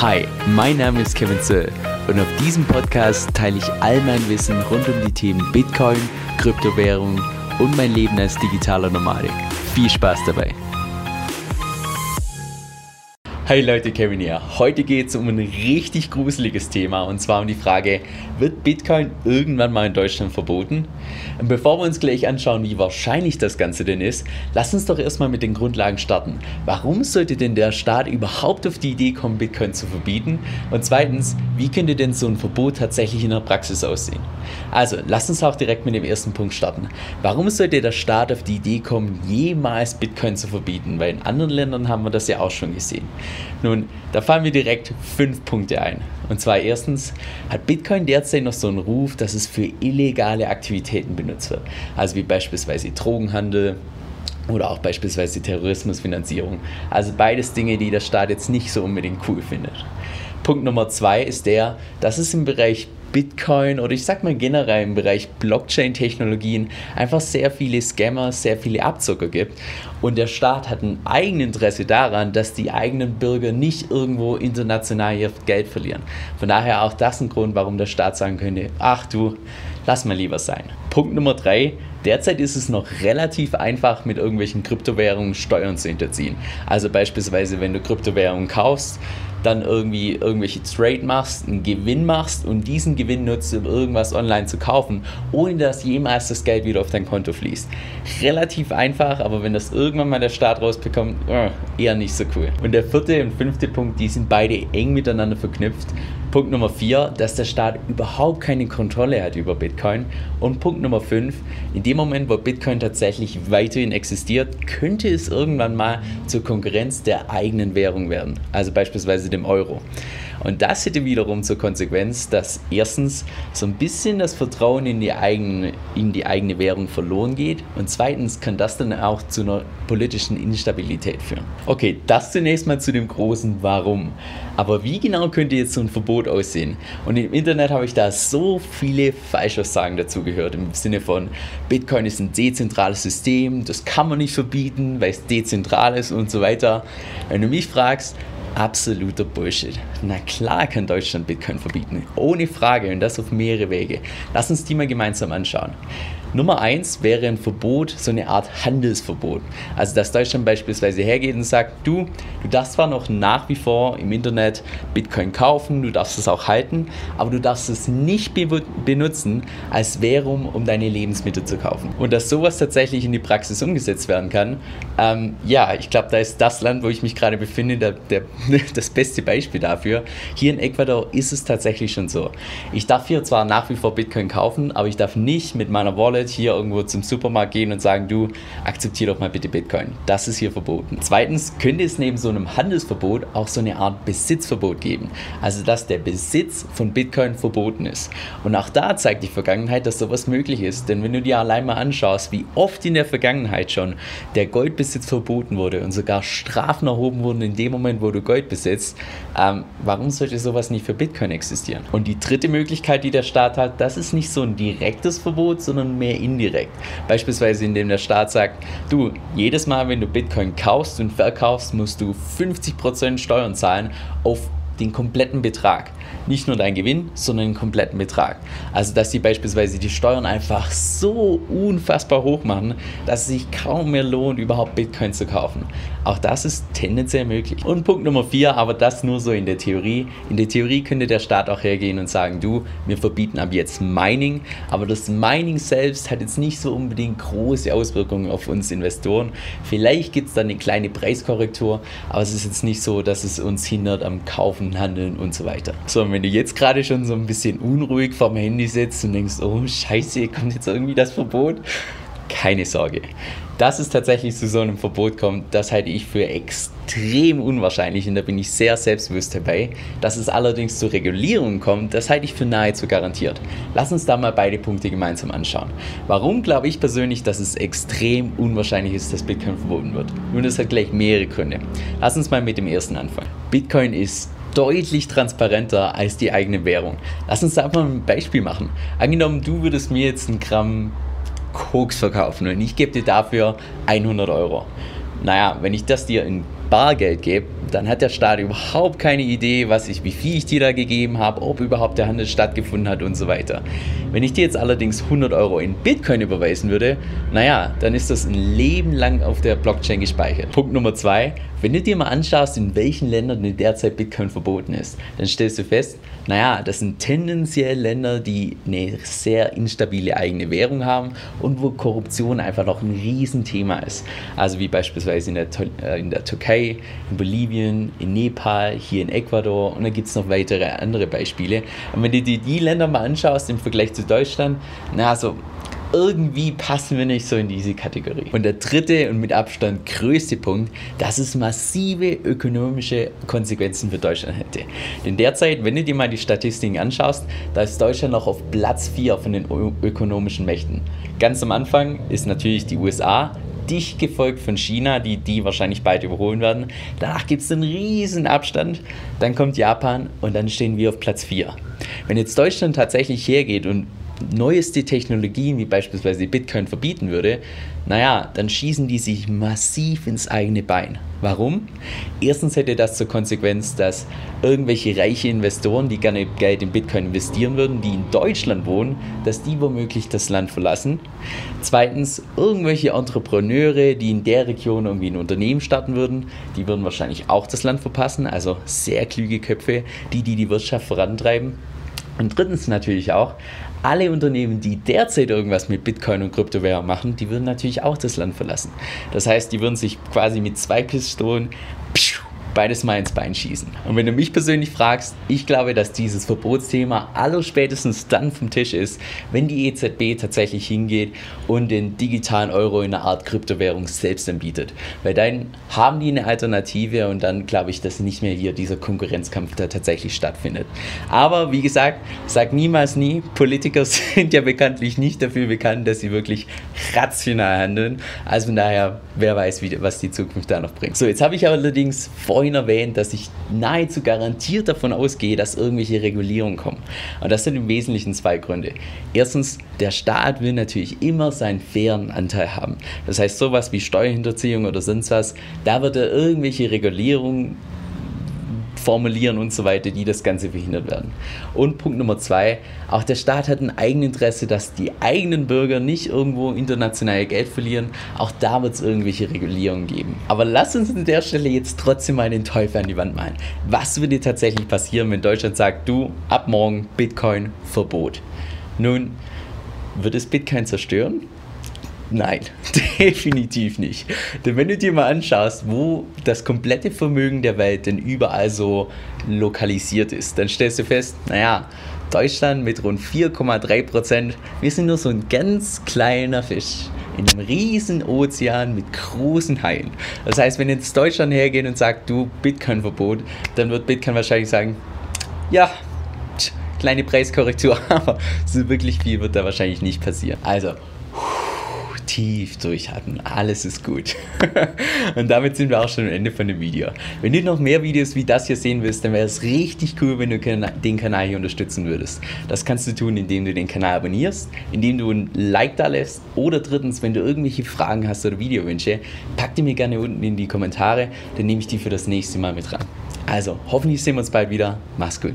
Hi, mein Name ist Kevin Söhl und auf diesem Podcast teile ich all mein Wissen rund um die Themen Bitcoin, Kryptowährung und mein Leben als digitaler Nomadik. Viel Spaß dabei! Hey Leute, Kevin hier. Heute geht es um ein richtig gruseliges Thema und zwar um die Frage, wird Bitcoin irgendwann mal in Deutschland verboten? Bevor wir uns gleich anschauen, wie wahrscheinlich das Ganze denn ist, lass uns doch erstmal mit den Grundlagen starten. Warum sollte denn der Staat überhaupt auf die Idee kommen, Bitcoin zu verbieten? Und zweitens, wie könnte denn so ein Verbot tatsächlich in der Praxis aussehen? Also, lass uns auch direkt mit dem ersten Punkt starten. Warum sollte der Staat auf die Idee kommen, jemals Bitcoin zu verbieten? Weil in anderen Ländern haben wir das ja auch schon gesehen. Nun, da fallen mir direkt 5 Punkte ein. Und zwar erstens, hat Bitcoin derzeit noch so einen Ruf, dass es für illegale Aktivitäten benutzt wird. Also wie beispielsweise Drogenhandel oder auch beispielsweise Terrorismusfinanzierung. Also beides Dinge, die der Staat jetzt nicht so unbedingt cool findet. Punkt Nummer 2 ist der, dass es im Bereich Bitcoin oder ich sag mal generell im Bereich Blockchain-Technologien einfach sehr viele Scammer, sehr viele Abzocker gibt und der Staat hat ein Eigeninteresse daran, dass die eigenen Bürger nicht irgendwo international ihr Geld verlieren. Von daher auch das ein Grund, warum der Staat sagen könnte, ach du, lass mal lieber sein. Punkt Nummer 3, derzeit ist es noch relativ einfach, mit irgendwelchen Kryptowährungen Steuern zu hinterziehen. Also beispielsweise, wenn du Kryptowährungen kaufst, dann irgendwie irgendwelche Trade machst, einen Gewinn machst und diesen Gewinn nutzt, um irgendwas online zu kaufen, ohne dass jemals das Geld wieder auf dein Konto fließt. Relativ einfach, aber wenn das irgendwann mal der Staat rausbekommt, eher nicht so cool. Und der 4. und 5. Punkt, die sind beide eng miteinander verknüpft. Punkt Nummer 4, dass der Staat überhaupt keine Kontrolle hat über Bitcoin. Und Punkt Nummer 5, in dem Moment, wo Bitcoin tatsächlich weiterhin existiert, könnte es irgendwann mal zur Konkurrenz der eigenen Währung werden, also beispielsweise dem Euro. Und das hätte wiederum zur Konsequenz, dass erstens so ein bisschen das Vertrauen in die eigene Währung verloren geht und zweitens kann das dann auch zu einer politischen Instabilität führen. Okay, das zunächst mal zu dem großen Warum. Aber wie genau könnte jetzt so ein Verbot aussehen? Und im Internet habe ich da so viele Falschaussagen dazu gehört, im Sinne von Bitcoin ist ein dezentrales System, das kann man nicht verbieten, weil es dezentral ist und so weiter. Wenn du mich fragst, absoluter Bullshit. Na klar kann Deutschland Bitcoin verbieten, ohne Frage und das auf mehrere Wege. Lass uns die mal gemeinsam anschauen. Nummer 1 wäre ein Verbot, so eine Art Handelsverbot. Also dass Deutschland beispielsweise hergeht und sagt, du darfst zwar noch nach wie vor im Internet Bitcoin kaufen, du darfst es auch halten, aber du darfst es nicht benutzen als Währung, um deine Lebensmittel zu kaufen. Und dass sowas tatsächlich in die Praxis umgesetzt werden kann, ich glaube, da ist das Land, wo ich mich gerade befinde, das beste Beispiel dafür. Hier in Ecuador ist es tatsächlich schon so. Ich darf hier zwar nach wie vor Bitcoin kaufen, aber ich darf nicht mit meiner Wallet hier irgendwo zum Supermarkt gehen und sagen, du, akzeptier doch mal bitte Bitcoin. Das ist hier verboten. Zweitens könnte es neben so einem Handelsverbot auch so eine Art Besitzverbot geben. Also, dass der Besitz von Bitcoin verboten ist. Und auch da zeigt die Vergangenheit, dass sowas möglich ist. Denn wenn du dir allein mal anschaust, wie oft in der Vergangenheit schon der Goldbesitz verboten wurde und sogar Strafen erhoben wurden in dem Moment, wo du Gold besitzt, warum sollte sowas nicht für Bitcoin existieren? Und die dritte Möglichkeit, die der Staat hat, das ist nicht so ein direktes Verbot, sondern mehr indirekt. Beispielsweise indem der Staat sagt, du, jedes Mal, wenn du Bitcoin kaufst und verkaufst, musst du 50% Steuern zahlen auf den kompletten Betrag. Nicht nur dein Gewinn, sondern den kompletten Betrag. Also, dass sie beispielsweise die Steuern einfach so unfassbar hoch machen, dass es sich kaum mehr lohnt, überhaupt Bitcoin zu kaufen. Auch das ist tendenziell möglich. Und Punkt Nummer 4, aber das nur so in der Theorie. In der Theorie könnte der Staat auch hergehen und sagen, du, wir verbieten ab jetzt Mining, aber das Mining selbst hat jetzt nicht so unbedingt große Auswirkungen auf uns Investoren. Vielleicht gibt es da eine kleine Preiskorrektur, aber es ist jetzt nicht so, dass es uns hindert am Kaufen, Handeln und so weiter. So, und wenn du jetzt gerade schon so ein bisschen unruhig vorm Handy sitzt und denkst, oh Scheiße, kommt jetzt irgendwie das Verbot? Keine Sorge. Dass es tatsächlich zu so einem Verbot kommt, das halte ich für extrem unwahrscheinlich und da bin ich sehr selbstbewusst dabei. Dass es allerdings zu Regulierung kommt, das halte ich für nahezu garantiert. Lass uns da mal beide Punkte gemeinsam anschauen. Warum glaube ich persönlich, dass es extrem unwahrscheinlich ist, dass Bitcoin verboten wird? Nun, das hat gleich mehrere Gründe. Lass uns mal mit dem ersten anfangen. Bitcoin ist deutlich transparenter als die eigene Währung. Lass uns da einfach mal ein Beispiel machen. Angenommen, du würdest mir jetzt 1 Gramm Koks verkaufen und ich gebe dir dafür 100 Euro. Naja, wenn ich das dir in Bargeld gebe, dann hat der Staat überhaupt keine Idee, wie viel ich dir da gegeben habe, ob überhaupt der Handel stattgefunden hat und so weiter. Wenn ich dir jetzt allerdings 100 Euro in Bitcoin überweisen würde, naja, dann ist das ein Leben lang auf der Blockchain gespeichert. Punkt Nummer 2, wenn du dir mal anschaust, in welchen Ländern derzeit Bitcoin verboten ist, dann stellst du fest, naja, das sind tendenziell Länder, die eine sehr instabile eigene Währung haben und wo Korruption einfach noch ein Riesenthema ist. Also wie beispielsweise in der Türkei, in Bolivien, in Nepal, hier in Ecuador und dann gibt es noch weitere andere Beispiele. Und wenn du dir die Länder mal anschaust im Vergleich zu Deutschland, na so, irgendwie passen wir nicht so in diese Kategorie. Und der dritte und mit Abstand größte Punkt, dass es massive ökonomische Konsequenzen für Deutschland hätte. Denn derzeit, wenn du dir mal die Statistiken anschaust, da ist Deutschland noch auf Platz 4 von den ökonomischen Mächten. Ganz am Anfang ist natürlich die USA, dicht gefolgt von China, die wahrscheinlich bald überholen werden. Danach gibt es einen riesen Abstand, dann kommt Japan und dann stehen wir auf Platz 4. Wenn jetzt Deutschland tatsächlich hergeht und neueste Technologien wie beispielsweise Bitcoin verbieten würde, naja, dann schießen die sich massiv ins eigene Bein. Warum? Erstens hätte das zur Konsequenz, dass irgendwelche reiche Investoren, die gerne Geld in Bitcoin investieren würden, die in Deutschland wohnen, dass die womöglich das Land verlassen. Zweitens, irgendwelche Entrepreneure, die in der Region irgendwie ein Unternehmen starten würden, die würden wahrscheinlich auch das Land verpassen, also sehr kluge Köpfe, die Wirtschaft vorantreiben. Und drittens natürlich auch, alle Unternehmen, die derzeit irgendwas mit Bitcoin und Kryptowährung machen, die würden natürlich auch das Land verlassen. Das heißt, die würden sich quasi mit zwei Pistolen beides mal ins Bein schießen. Und wenn du mich persönlich fragst, ich glaube, dass dieses Verbotsthema allerspätestens dann vom Tisch ist, wenn die EZB tatsächlich hingeht und den digitalen Euro in einer Art Kryptowährung selbst anbietet. Weil dann haben die eine Alternative und dann glaube ich, dass nicht mehr hier dieser Konkurrenzkampf da tatsächlich stattfindet. Aber wie gesagt, sag niemals nie, Politiker sind ja bekanntlich nicht dafür bekannt, dass sie wirklich rational handeln. Also von daher, wer weiß, was die Zukunft da noch bringt. So, jetzt habe ich allerdings vorhin erwähnt, dass ich nahezu garantiert davon ausgehe, dass irgendwelche Regulierungen kommen. Und das sind im Wesentlichen zwei Gründe. Erstens, der Staat will natürlich immer seinen fairen Anteil haben. Das heißt, sowas wie Steuerhinterziehung oder sonst was, da wird er irgendwelche Regulierungen formulieren und so weiter, die das Ganze verhindert werden. Und Punkt Nummer 2, auch der Staat hat ein Eigeninteresse, dass die eigenen Bürger nicht irgendwo international Geld verlieren. Auch da wird es irgendwelche Regulierungen geben. Aber lasst uns an der Stelle jetzt trotzdem mal den Teufel an die Wand malen. Was würde tatsächlich passieren, wenn Deutschland sagt, du, ab morgen Bitcoin-Verbot? Nun, wird es Bitcoin zerstören? Nein, definitiv nicht. Denn wenn du dir mal anschaust, wo das komplette Vermögen der Welt denn überall so lokalisiert ist, dann stellst du fest, naja, Deutschland mit rund 4,3%, wir sind nur so ein ganz kleiner Fisch in einem riesen Ozean mit großen Haien. Das heißt, wenn jetzt Deutschland hergeht und sagt, du, Bitcoin-Verbot, dann wird Bitcoin wahrscheinlich sagen, ja, kleine Preiskorrektur, aber so wirklich viel wird da wahrscheinlich nicht passieren. Also, tief durchatmen. Alles ist gut. Und damit sind wir auch schon am Ende von dem Video. Wenn du noch mehr Videos wie das hier sehen willst, dann wäre es richtig cool, wenn du den Kanal hier unterstützen würdest. Das kannst du tun, indem du den Kanal abonnierst, indem du ein Like da lässt oder drittens, wenn du irgendwelche Fragen hast oder Videowünsche, pack die mir gerne unten in die Kommentare, dann nehme ich die für das nächste Mal mit ran. Also, hoffentlich sehen wir uns bald wieder. Mach's gut.